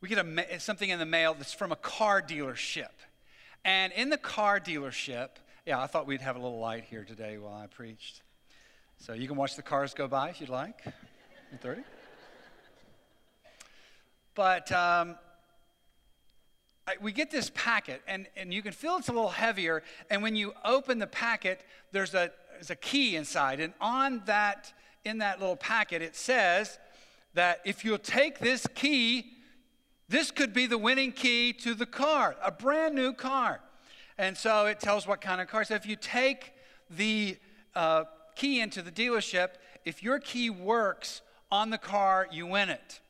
we get something in the mail that's from a car dealership. And in the car dealership, yeah, I thought we'd have a little light here today while I preached. So you can watch the cars go by if you'd like, in 30. But we get this packet, and you can feel it's a little heavier. And when you open the packet, there's a key inside. And on that, in that little packet, it says that if you'll take this key, this could be the winning key to the car, a brand new car. And so it tells what kind of car. So if you take the key into the dealership, if your key works on the car, you win it.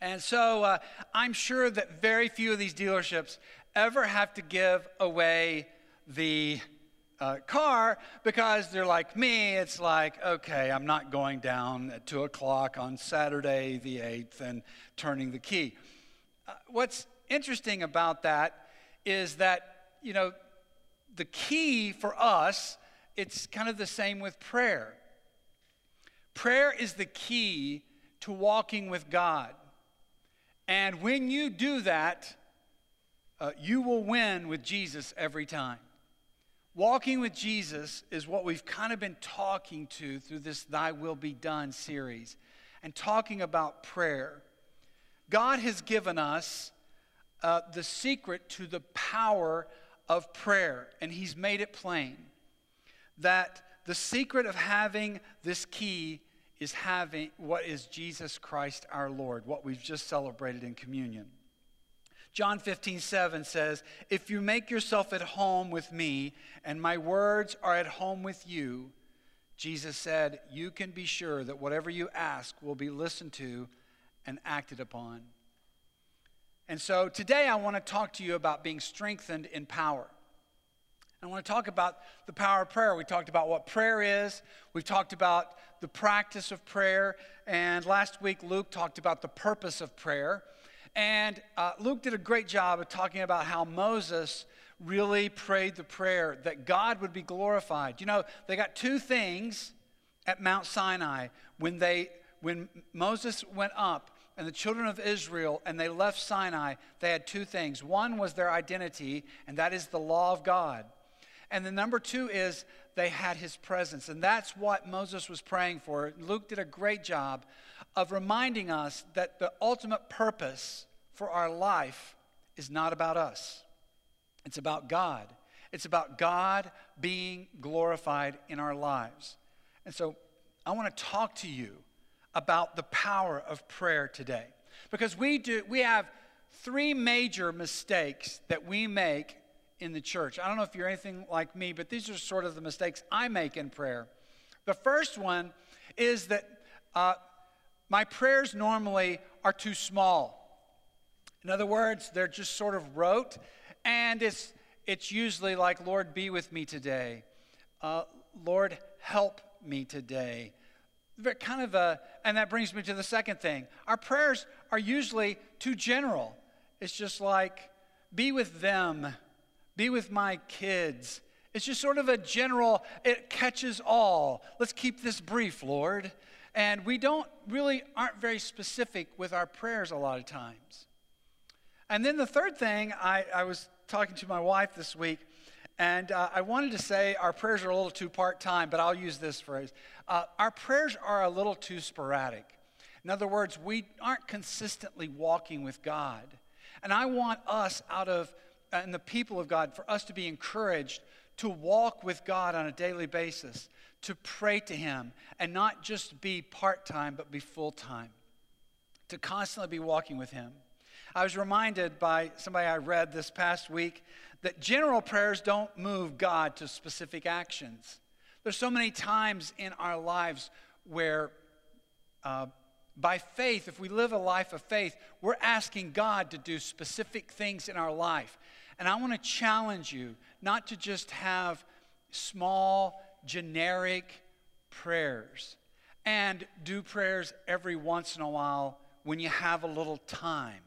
And so I'm sure that very few of these dealerships ever have to give away the car, because they're like me. It's like, okay, I'm not going down at 2 o'clock on Saturday the 8th and turning the key. What's interesting about that is that, you know, the key for us, it's kind of the same with prayer. Prayer is the key to walking with God. And when you do that, you will win with Jesus every time. Walking with Jesus is what we've kind of been talking to through this Thy Will Be Done series, and talking about prayer. God has given us the secret to the power of prayer, and He's made it plain that the secret of having this key is having what is Jesus Christ our Lord, what we've just celebrated in communion. John 15:7 says, "If you make yourself at home with me, and my words are at home with you," Jesus said, "you can be sure that whatever you ask will be listened to and acted upon." And so today I want to talk to you about being strengthened in power. I want to talk about the power of prayer. We talked about what prayer is. We've talked about the practice of prayer. And last week, Luke talked about the purpose of prayer. And Luke did a great job of talking about how Moses really prayed the prayer that God would be glorified. You know, they got two things at Mount Sinai when Moses went up and the children of Israel, and they left Sinai, they had two things. One was their identity, and that is the law of God. And the number two is they had His presence. And that's what Moses was praying for. Luke did a great job of reminding us that the ultimate purpose for our life is not about us. It's about God. It's about God being glorified in our lives. And so I want to talk to you about the power of prayer today. Because we have three major mistakes that we make in the church. I don't know if you're anything like me, but these are sort of the mistakes I make in prayer. The first one is that my prayers normally are too small. In other words, they're just sort of rote, and it's usually like, "Lord, be with me today," "Lord, help me today." Kind of and that brings me to the second thing. Our prayers are usually too general. It's just like, "Be with them. Be with my kids." It's just sort of a general, it catches all. "Let's keep this brief, Lord." And we aren't very specific with our prayers a lot of times. And then the third thing, I was talking to my wife this week, and I wanted to say our prayers are a little too part-time, but I'll use this phrase. Our prayers are a little too sporadic. In other words, we aren't consistently walking with God. And I want us and the people of God, for us to be encouraged to walk with God on a daily basis, to pray to Him, and not just be part-time, but be full-time, to constantly be walking with Him. I was reminded by somebody I read this past week that general prayers don't move God to specific actions. There's so many times in our lives where by faith, if we live a life of faith, we're asking God to do specific things in our life. And I want to challenge you not to just have small, generic prayers, and do prayers every once in a while when you have a little time,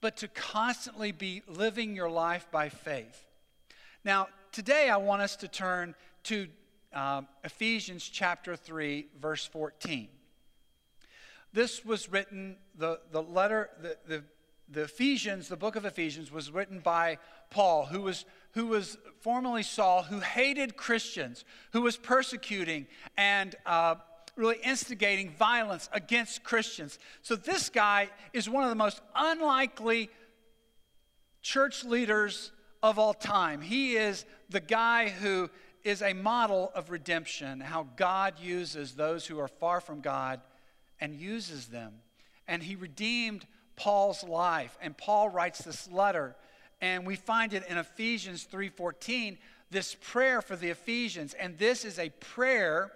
but to constantly be living your life by faith. Now, today I want us to turn to Ephesians chapter 3, verse 14. This was written, the letter, the the book of Ephesians was written by Paul, who was formerly Saul, who hated Christians, who was persecuting and really instigating violence against Christians. So this guy is one of the most unlikely church leaders of all time. He is the guy who is a model of redemption, how God uses those who are far from God and uses them. And he redeemed Paul's life. And Paul writes this letter, and we find it in Ephesians 3:14, this prayer for the Ephesians. And this is a prayer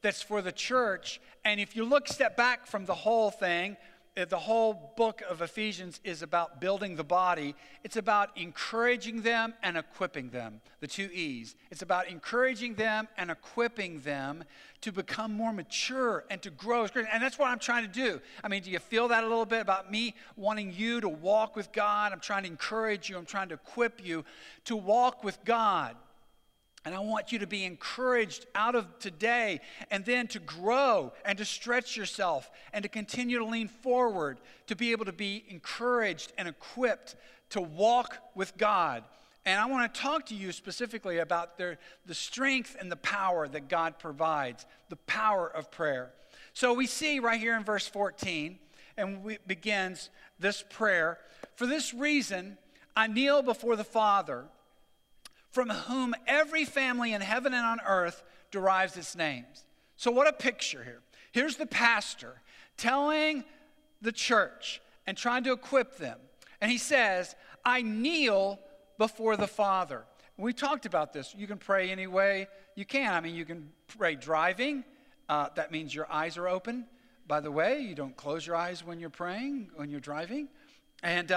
that's for the church. And if you step back from the whole thing, the whole book of Ephesians is about building the body. It's about encouraging them and equipping them, the two E's. It's about encouraging them and equipping them to become more mature and to grow. And that's what I'm trying to do. I mean, do you feel that a little bit about me wanting you to walk with God? I'm trying to encourage you. I'm trying to equip you to walk with God. And I want you to be encouraged out of today and then to grow and to stretch yourself and to continue to lean forward, to be able to be encouraged and equipped to walk with God. And I want to talk to you specifically about the strength and the power that God provides, the power of prayer. So we see right here in verse 14, and it begins this prayer, "For this reason I kneel before the Father, from whom every family in heaven and on earth derives its names." So what a picture here. Here's the pastor telling the church and trying to equip them. And he says, I kneel before the Father. We talked about this. You can pray any way you can. I mean, you can pray driving. That means your eyes are open. By the way, you don't close your eyes when you're praying, when you're driving. And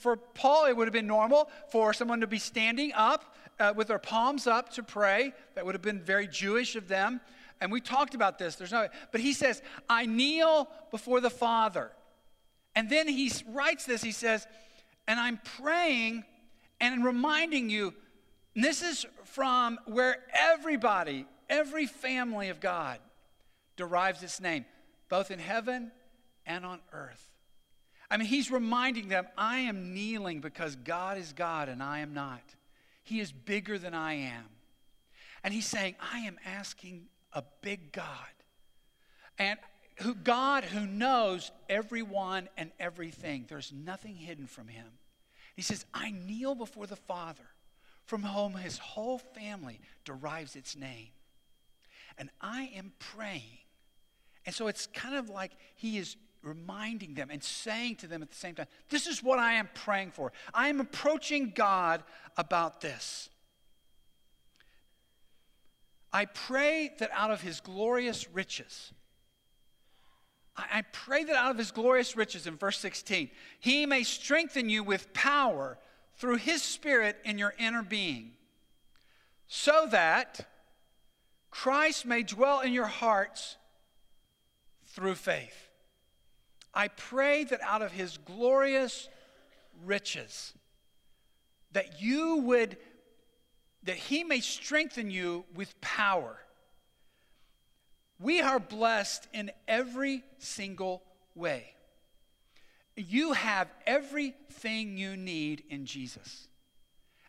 for Paul, it would have been normal for someone to be standing up with their palms up to pray. That would have been very Jewish of them. And we talked about this. But he says, I kneel before the Father. And then he writes this. He says, and I'm praying and reminding you, and this is from where everybody, every family of God derives its name, both in heaven and on earth. I mean, he's reminding them, I am kneeling because God is God and I am not. He is bigger than I am. And he's saying, I am asking a big God. And God who knows everyone and everything. There's nothing hidden from him. He says, I kneel before the Father, from whom his whole family derives its name. And I am praying. And so it's kind of like he is reminding them and saying to them at the same time, this is what I am praying for. I am approaching God about this. I pray that out of his glorious riches, I pray that out of his glorious riches, in verse 16, he may strengthen you with power through his Spirit in your inner being, so that Christ may dwell in your hearts through faith. I pray that out of his glorious riches, that he may strengthen you with power. We are blessed in every single way. You have everything you need in Jesus.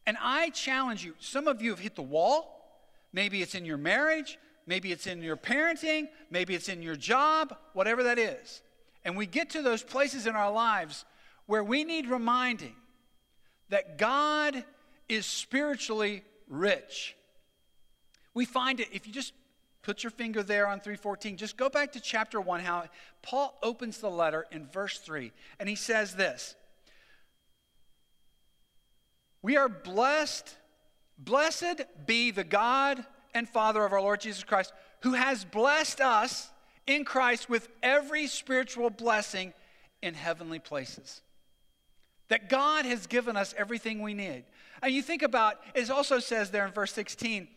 And I challenge you, some of you have hit the wall. Maybe it's in your marriage. Maybe it's in your parenting. Maybe it's in your job, whatever that is. And we get to those places in our lives where we need reminding that God is spiritually rich. We find it, if you just put your finger there on 3:14, just go back to chapter 1, how Paul opens the letter in verse 3. And he says this, we are blessed be the God and Father of our Lord Jesus Christ, who has blessed us in Christ with every spiritual blessing in heavenly places. That God has given us everything we need. And you think about, it also says there in verse 16,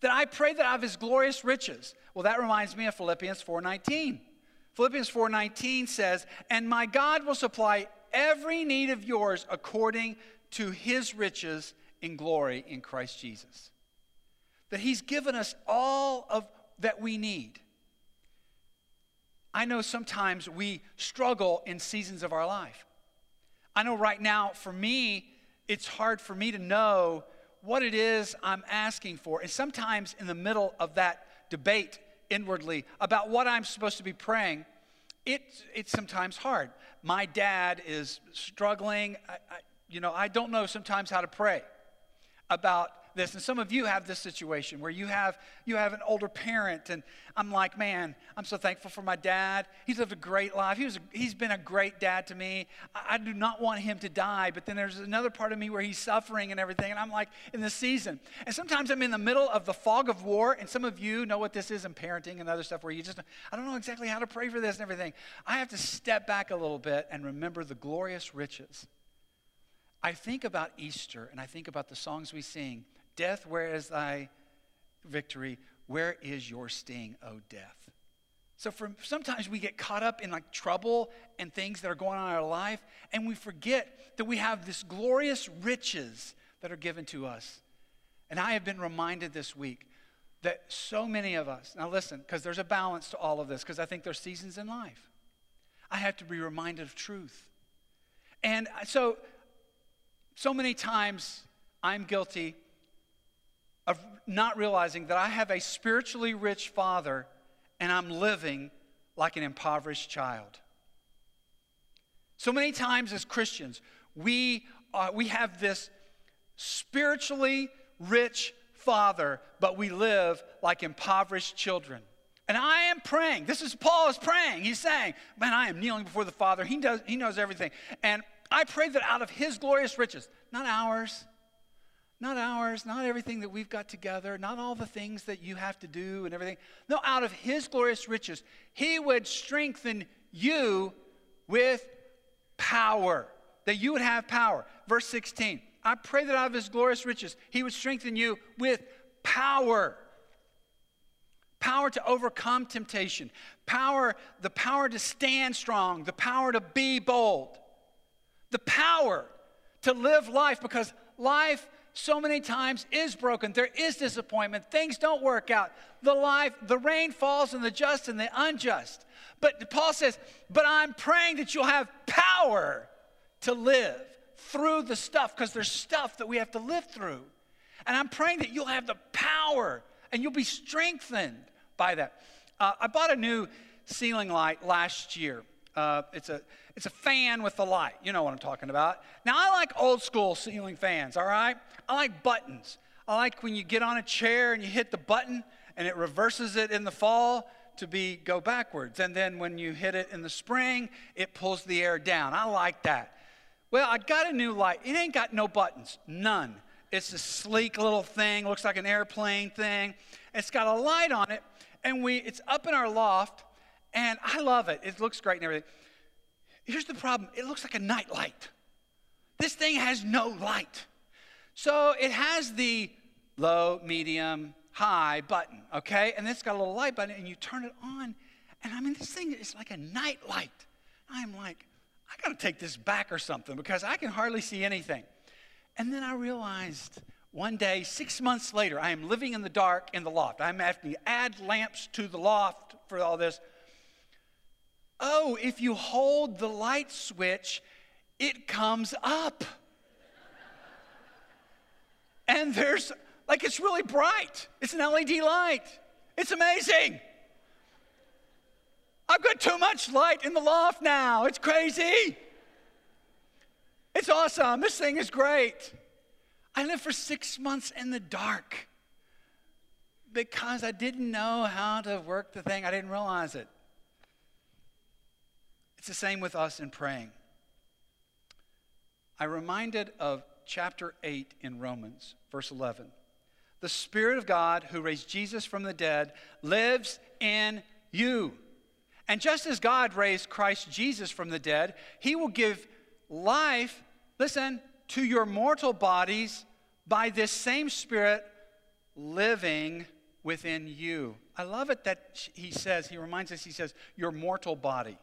that I pray that out of his glorious riches. Well, that reminds me of Philippians 4:19. Philippians 4:19 says, and my God will supply every need of yours according to his riches in glory in Christ Jesus. That he's given us all of that we need. I know sometimes we struggle in seasons of our life. I know right now, for me, it's hard for me to know what it is I'm asking for. And sometimes in the middle of that debate inwardly about what I'm supposed to be praying, it's sometimes hard. My dad is struggling. I don't know sometimes how to pray about this. And some of you have this situation where you have an older parent, and I'm like, man, I'm so thankful for my dad. He's lived a great life. He's been a great dad to me. I do not want him to die, but then there's another part of me where he's suffering and everything, and I'm like in this season. And sometimes I'm in the middle of the fog of war, and some of you know what this is in parenting and other stuff where you just, I don't know exactly how to pray for this and everything. I have to step back a little bit and remember the glorious riches. I think about Easter, and I think about the songs we sing. Death, where is thy victory? Where is your sting, O death? So sometimes we get caught up in like trouble and things that are going on in our life, and we forget that we have this glorious riches that are given to us. And I have been reminded this week that so many of us, now listen, because there's a balance to all of this, because I think there's seasons in life. I have to be reminded of truth. And so many times I'm guilty of not realizing that I have a spiritually rich father and I'm living like an impoverished child. So many times as Christians, we have this spiritually rich father, but we live like impoverished children. And I am praying. This is Paul is praying. He's saying, man, I am kneeling before the Father. He knows everything. And I pray that out of his glorious riches, not ours, not everything that we've got together, not all the things that you have to do and everything. No, out of his glorious riches, he would strengthen you with power, that you would have power. Verse 16, I pray that out of his glorious riches, he would strengthen you with power. Power to overcome temptation. The power to stand strong. The power to be bold. The power to live life, because life so many times is broken. There is disappointment. Things don't work out. The rain falls on the just and the unjust. But Paul says, but I'm praying that you'll have power to live through the stuff, because there's stuff that we have to live through. And I'm praying that you'll have the power and you'll be strengthened by that. I bought a new ceiling light last year. It's a fan with the light. You know what I'm talking about. Now, I like old school ceiling fans, all right? I like buttons. I like when you get on a chair and you hit the button and it reverses it in the fall to go backwards. And then when you hit it in the spring, it pulls the air down. I like that. Well, I got a new light. It ain't got no buttons, none. It's a sleek little thing, looks like an airplane thing. It's got a light on it, and it's up in our loft. And I love it. It looks great and everything. Here's the problem. It looks like a nightlight. This thing has no light. So it has the low, medium, high button, okay? And it's got a little light button, and you turn it on. And, I mean, this thing is like a nightlight. I'm like, I got to take this back or something, because I can hardly see anything. And then I realized one day, 6 months later, I am living in the dark in the loft. I'm having to add lamps to the loft for all this. Oh, if you hold the light switch, it comes up. And there's, like, it's really bright. It's an LED light. It's amazing. I've got too much light in the loft now. It's crazy. It's awesome. This thing is great. I lived for 6 months in the dark because I didn't know how to work the thing. I didn't realize it. It's the same with us in praying. I'm reminded of chapter 8 in Romans, verse 11. The Spirit of God who raised Jesus from the dead lives in you. And just as God raised Christ Jesus from the dead, he will give life, listen, to your mortal bodies by this same Spirit living within you. I love it that he reminds us, your mortal body.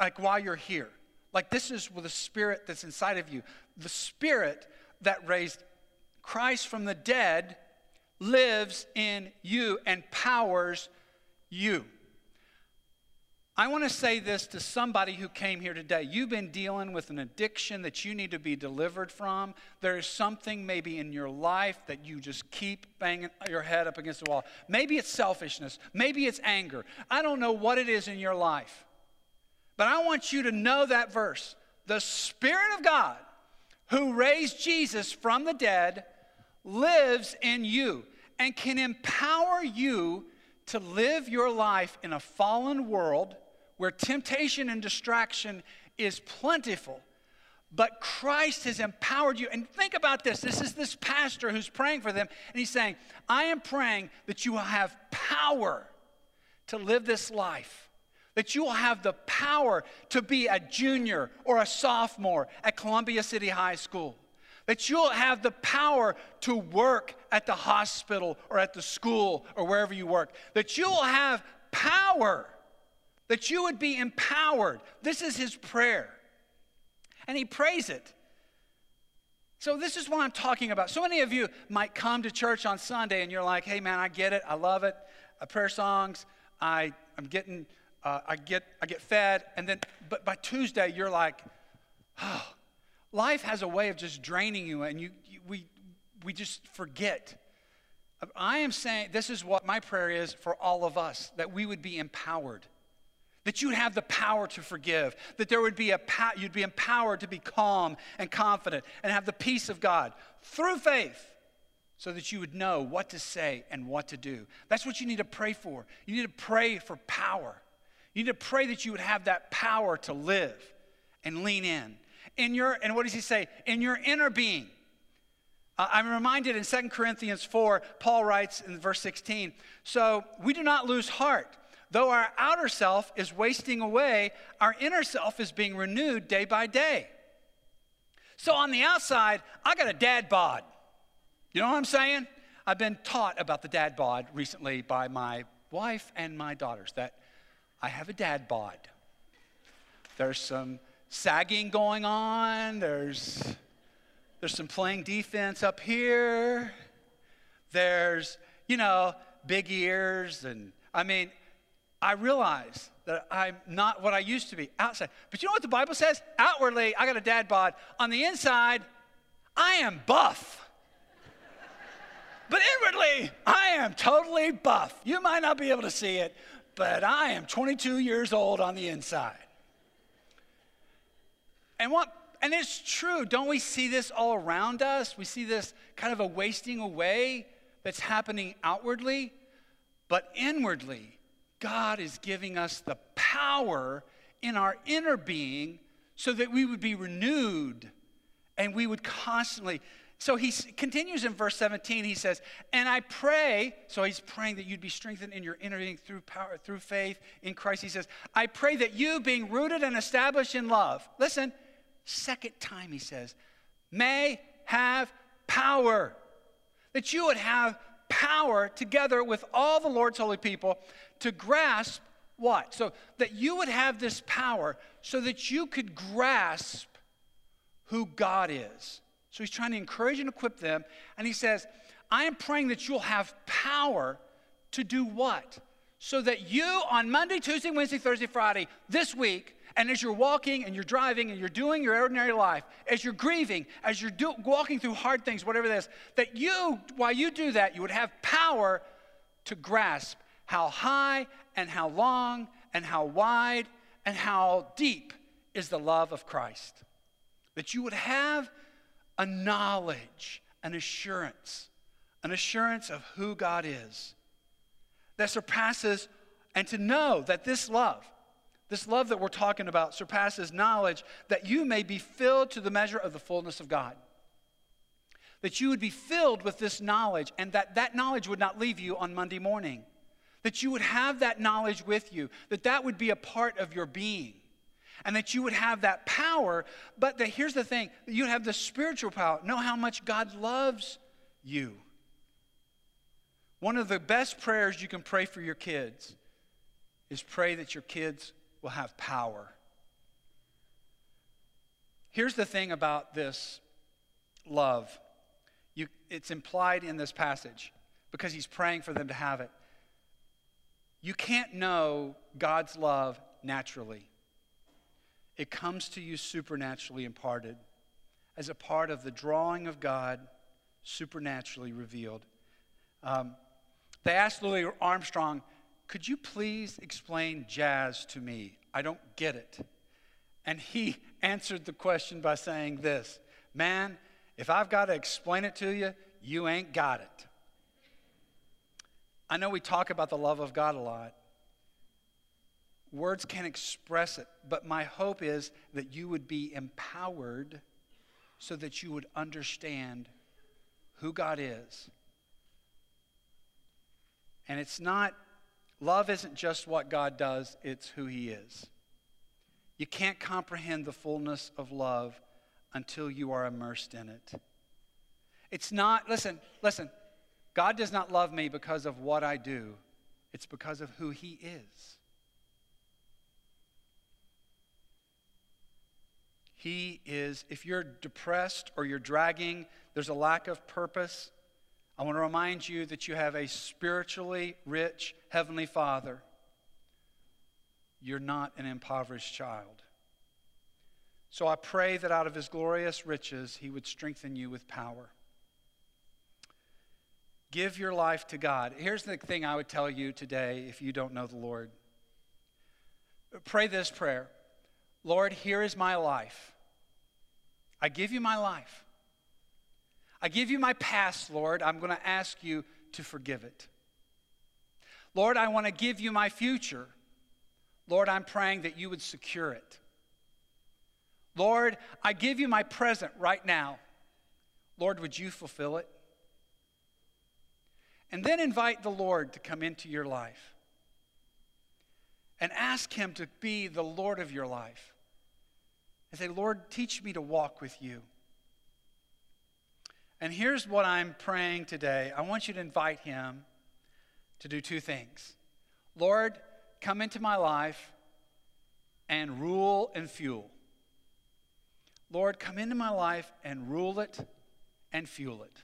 Like while you're here. Like this is with the Spirit that's inside of you. The Spirit that raised Christ from the dead lives in you and powers you. I want to say this to somebody who came here today. You've been dealing with an addiction that you need to be delivered from. There is something maybe in your life that you just keep banging your head up against the wall. Maybe it's selfishness. Maybe it's anger. I don't know what it is in your life. But I want you to know that verse. The Spirit of God who raised Jesus from the dead lives in you and can empower you to live your life in a fallen world where temptation and distraction is plentiful, but Christ has empowered you. And think about this. This is this pastor who's praying for them, and he's saying, I am praying that you will have power to live this life, that you will have the power to be a junior or a sophomore at Columbia City High School, that you'll have the power to work at the hospital or at the school or wherever you work, that you will have power, that you would be empowered. This is his prayer, and he prays it. So this is what I'm talking about. So many of you might come to church on Sunday, and you're like, hey, man, I get it. I love it. Prayer songs. I get fed. And then, but by Tuesday, you're like, oh, life has a way of just draining you, and we just forget. I am saying this is what my prayer is for all of us, that we would be empowered, that you'd have the power to forgive, that there would be you'd be empowered to be calm and confident and have the peace of God through faith, so that you would know what to say and what to do. That's what you need to pray for. You need to pray for power. You need to pray that you would have that power to live and lean in. And what does he say? In your inner being. I'm reminded in 2 Corinthians 4, Paul writes in verse 16, so we do not lose heart. Though our outer self is wasting away, our inner self is being renewed day by day. So on the outside, I got a dad bod. You know what I'm saying? I've been taught about the dad bod recently by my wife and my daughters, that I have a dad bod. There's some sagging going on, there's some playing defense up here, there's, you know, big ears, and I mean, I realize that I'm not what I used to be outside. But you know what the Bible says? Outwardly, I got a dad bod. On the inside, I am buff. But inwardly, I am totally buff. You might not be able to see it, but I am 22 years old on the inside. And it's true. Don't we see this all around us? We see this kind of a wasting away that's happening outwardly, but inwardly, God is giving us the power in our inner being so that we would be renewed and we would constantly. So he continues in verse 17. He says, and I pray, so he's praying that you'd be strengthened in your inner being through power, through faith in Christ. He says, I pray that you, being rooted and established in love, listen, second time he says, may have power, that you would have power together with all the Lord's holy people to grasp what? So that you would have this power so that you could grasp who God is. So he's trying to encourage and equip them. And he says, I am praying that you'll have power to do what? So that you on Monday, Tuesday, Wednesday, Thursday, Friday, this week, and as you're walking and you're driving and you're doing your ordinary life, as you're grieving, as you're walking through hard things, whatever that is, that you, while you do that, you would have power to grasp how high and how long and how wide and how deep is the love of Christ. That you would have a knowledge, an assurance of who God is that surpasses, and to know that this love that we're talking about surpasses knowledge, that you may be filled to the measure of the fullness of God. That you would be filled with this knowledge, and that knowledge would not leave you on Monday morning. That you would have that knowledge with you, that would be a part of your being. And that you would have that power, but that here's the thing, you'd have the spiritual power. Know how much God loves you. One of the best prayers you can pray for your kids is pray that your kids will have power. Here's the thing about this love. It's implied in this passage because he's praying for them to have it. You can't know God's love naturally. It comes to you supernaturally imparted, as a part of the drawing of God, supernaturally revealed. They asked Louis Armstrong, could you please explain jazz to me? I don't get it. And he answered the question by saying this, man, if I've got to explain it to you, you ain't got it. I know we talk about the love of God a lot. Words can't express it, but my hope is that you would be empowered so that you would understand who God is. And it's not, love isn't just what God does, it's who He is. You can't comprehend the fullness of love until you are immersed in it. It's not, listen, God does not love me because of what I do. It's because of who He is. He is, if you're depressed or you're dragging, there's a lack of purpose, I want to remind you that you have a spiritually rich Heavenly Father. You're not an impoverished child. So I pray that out of His glorious riches, He would strengthen you with power. Give your life to God. Here's the thing I would tell you today if you don't know the Lord. Pray this prayer. Lord, here is my life. I give you my life. I give you my past, Lord. I'm going to ask you to forgive it. Lord, I want to give you my future. Lord, I'm praying that you would secure it. Lord, I give you my present right now. Lord, would you fulfill it? And then invite the Lord to come into your life and ask Him to be the Lord of your life. And say, Lord, teach me to walk with you. And here's what I'm praying today. I want you to invite Him to do two things. Lord, come into my life and rule and fuel. Lord, come into my life and rule it and fuel it.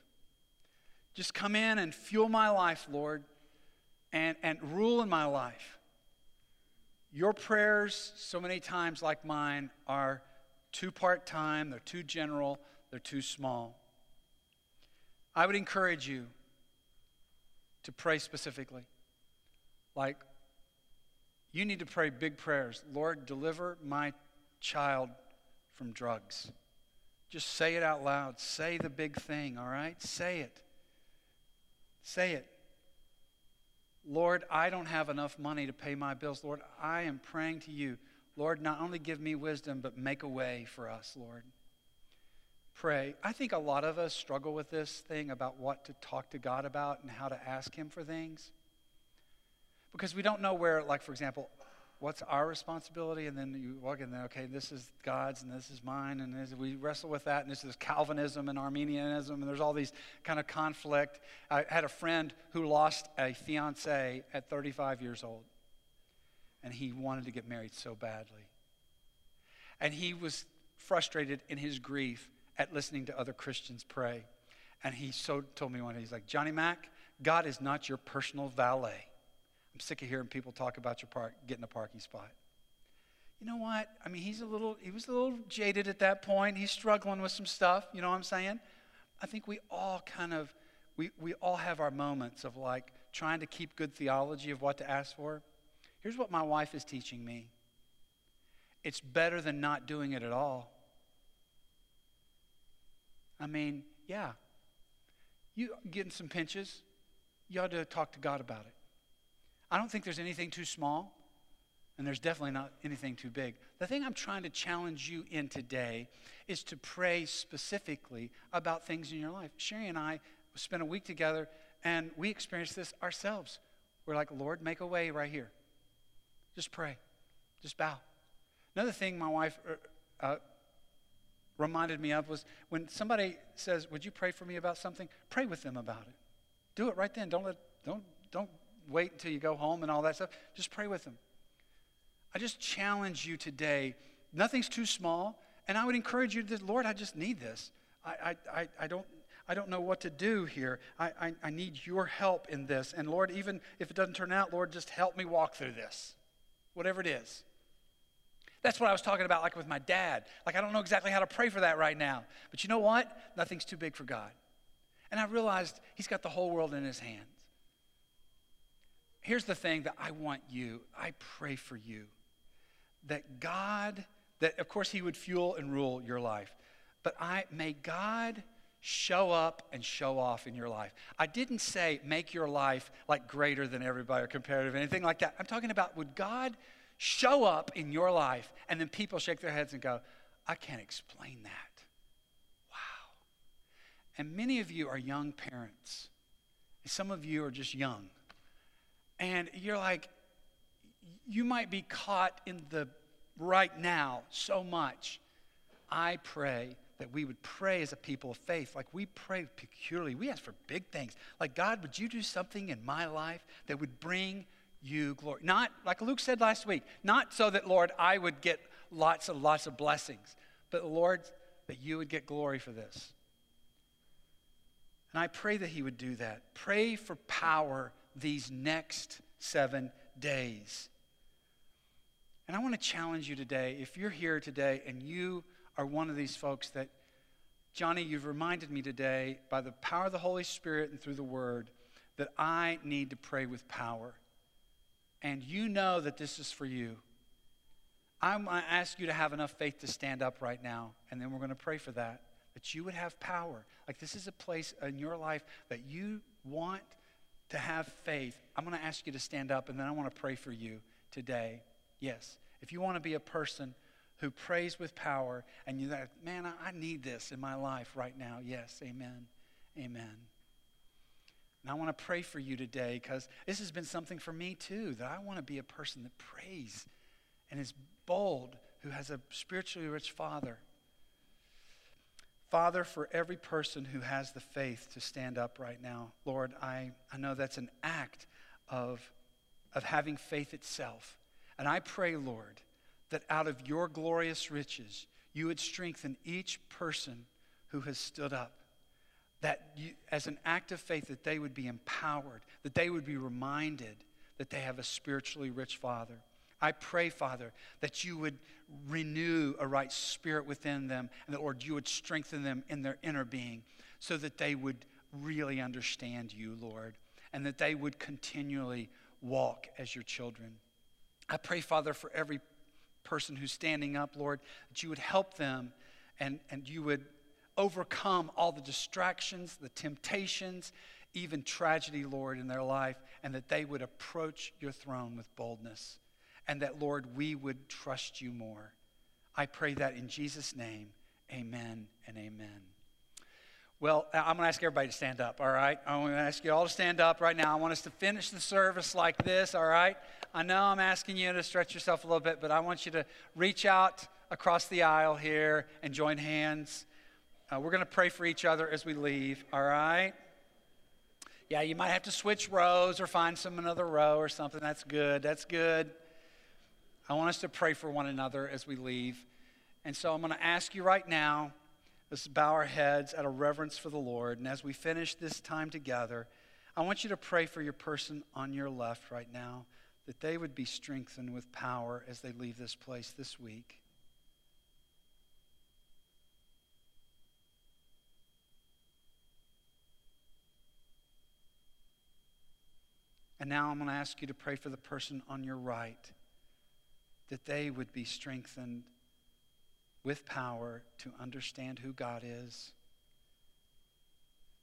Just come in and fuel my life, Lord, and rule in my life. Your prayers, so many times like mine, are too part-time, they're too general, they're too small. I would encourage you to pray specifically. Like, you need to pray big prayers. Lord, deliver my child from drugs. Just say it out loud. Say the big thing, all right? Say it. Say it. Lord, I don't have enough money to pay my bills. Lord, I am praying to you. Lord, not only give me wisdom, but make a way for us, Lord. Pray. I think a lot of us struggle with this thing about what to talk to God about and how to ask Him for things. Because we don't know where, like, for example, what's our responsibility? And then you walk in there, okay, this is God's and this is mine. And this, we wrestle with that. And this is Calvinism and Arminianism. And there's all these kind of conflict. I had a friend who lost a fiance at 35 years old. And he wanted to get married so badly. And he was frustrated in his grief at listening to other Christians pray. And he so told me one day, he's like, Johnny Mac, God is not your personal valet. I'm sick of hearing people talk about your getting a parking spot. You know what? I mean, he was a little jaded at that point. He's struggling with some stuff, you know what I'm saying? I think we all we all have our moments of like trying to keep good theology of what to ask for. Here's what my wife is teaching me. It's better than not doing it at all. I mean, yeah, you getting some pinches, you ought to talk to God about it. I don't think there's anything too small, and there's definitely not anything too big. The thing I'm trying to challenge you in today is to pray specifically about things in your life. Sherry and I spent a week together, and we experienced this ourselves. We're like, Lord, make a way right here. Just pray. Just bow. Another thing my wife reminded me of was when somebody says, would you pray for me about something? Pray with them about it. Do it right then. Don't wait until you go home and all that stuff. Just pray with them. I just challenge you today. Nothing's too small. And I would encourage you to, Lord, I just need this. I don't know what to do here. I need your help in this. And Lord, even if it doesn't turn out, Lord, just help me walk through this. Whatever it is. That's what I was talking about, like with my dad. Like, I don't know exactly how to pray for that right now. But you know what? Nothing's too big for God. And I realized he's got the whole world in his hands. Here's the thing that I want you, I pray for you, that God, that of course he would fuel and rule your life, but may God show up and show off in your life. I didn't say make your life like greater than everybody or comparative, anything like that. I'm talking about would God show up in your life and then people shake their heads and go, I can't explain that. Wow. And many of you are young parents. Some of you are just young. And you're like, you might be caught in the right now so much. I pray that we would pray as a people of faith. Like, we pray peculiarly. We ask for big things. Like, God, would you do something in my life that would bring you glory? Not, like Luke said last week, not so that, Lord, I would get lots and lots of blessings, but, Lord, that you would get glory for this. And I pray that he would do that. Pray for power these next 7 days. And I want to challenge you today, if you're here today and you are one of these folks that, Johnny, you've reminded me today by the power of the Holy Spirit and through the Word that I need to pray with power. And you know that this is for you. I'm going to ask you to have enough faith to stand up right now, and then we're going to pray for that you would have power. Like, this is a place in your life that you want to have faith. I'm going to ask you to stand up, and then I want to pray for you today. Yes, if you want to be a person who prays with power, and you're like, man, I need this in my life right now. Yes, amen, amen. And I want to pray for you today because this has been something for me too, that I want to be a person that prays and is bold, who has a spiritually rich father. Father, for every person who has the faith to stand up right now, Lord, I know that's an act of having faith itself. And I pray, Lord, that out of your glorious riches, you would strengthen each person who has stood up. That you, as an act of faith, that they would be empowered, that they would be reminded that they have a spiritually rich Father. I pray, Father, that you would renew a right spirit within them, and that, Lord, you would strengthen them in their inner being so that they would really understand you, Lord, and that they would continually walk as your children. I pray, Father, for every person who's standing up, Lord, that you would help them and you would overcome all the distractions, the temptations, even tragedy, Lord, in their life, and that they would approach your throne with boldness, and that, Lord, we would trust you more. I pray that in Jesus' name, amen and amen. Well, I'm going to ask everybody to stand up, all right? I'm going to ask you all to stand up right now. I want us to finish the service like this, all right? I know I'm asking you to stretch yourself a little bit, but I want you to reach out across the aisle here and join hands. We're going to pray for each other as we leave, all right? Yeah, you might have to switch rows or find another row or something. That's good. That's good. I want us to pray for one another as we leave. And so I'm going to ask you right now, let's bow our heads out of reverence for the Lord. And as we finish this time together, I want you to pray for your person on your left right now, that they would be strengthened with power as they leave this place this week. And now I'm going to ask you to pray for the person on your right, that they would be strengthened with power to understand who God is,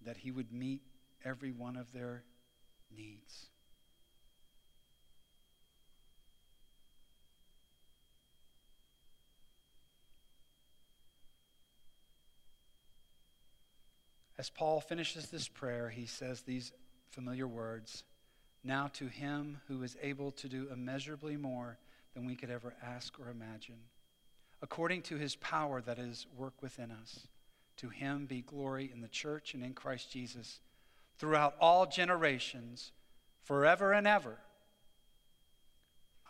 that he would meet every one of their needs. As Paul finishes this prayer, he says these familiar words, "Now to him who is able to do immeasurably more than we could ever ask or imagine, according to his power that is at work within us. To him be glory in the church and in Christ Jesus throughout all generations, forever and ever.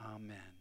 Amen."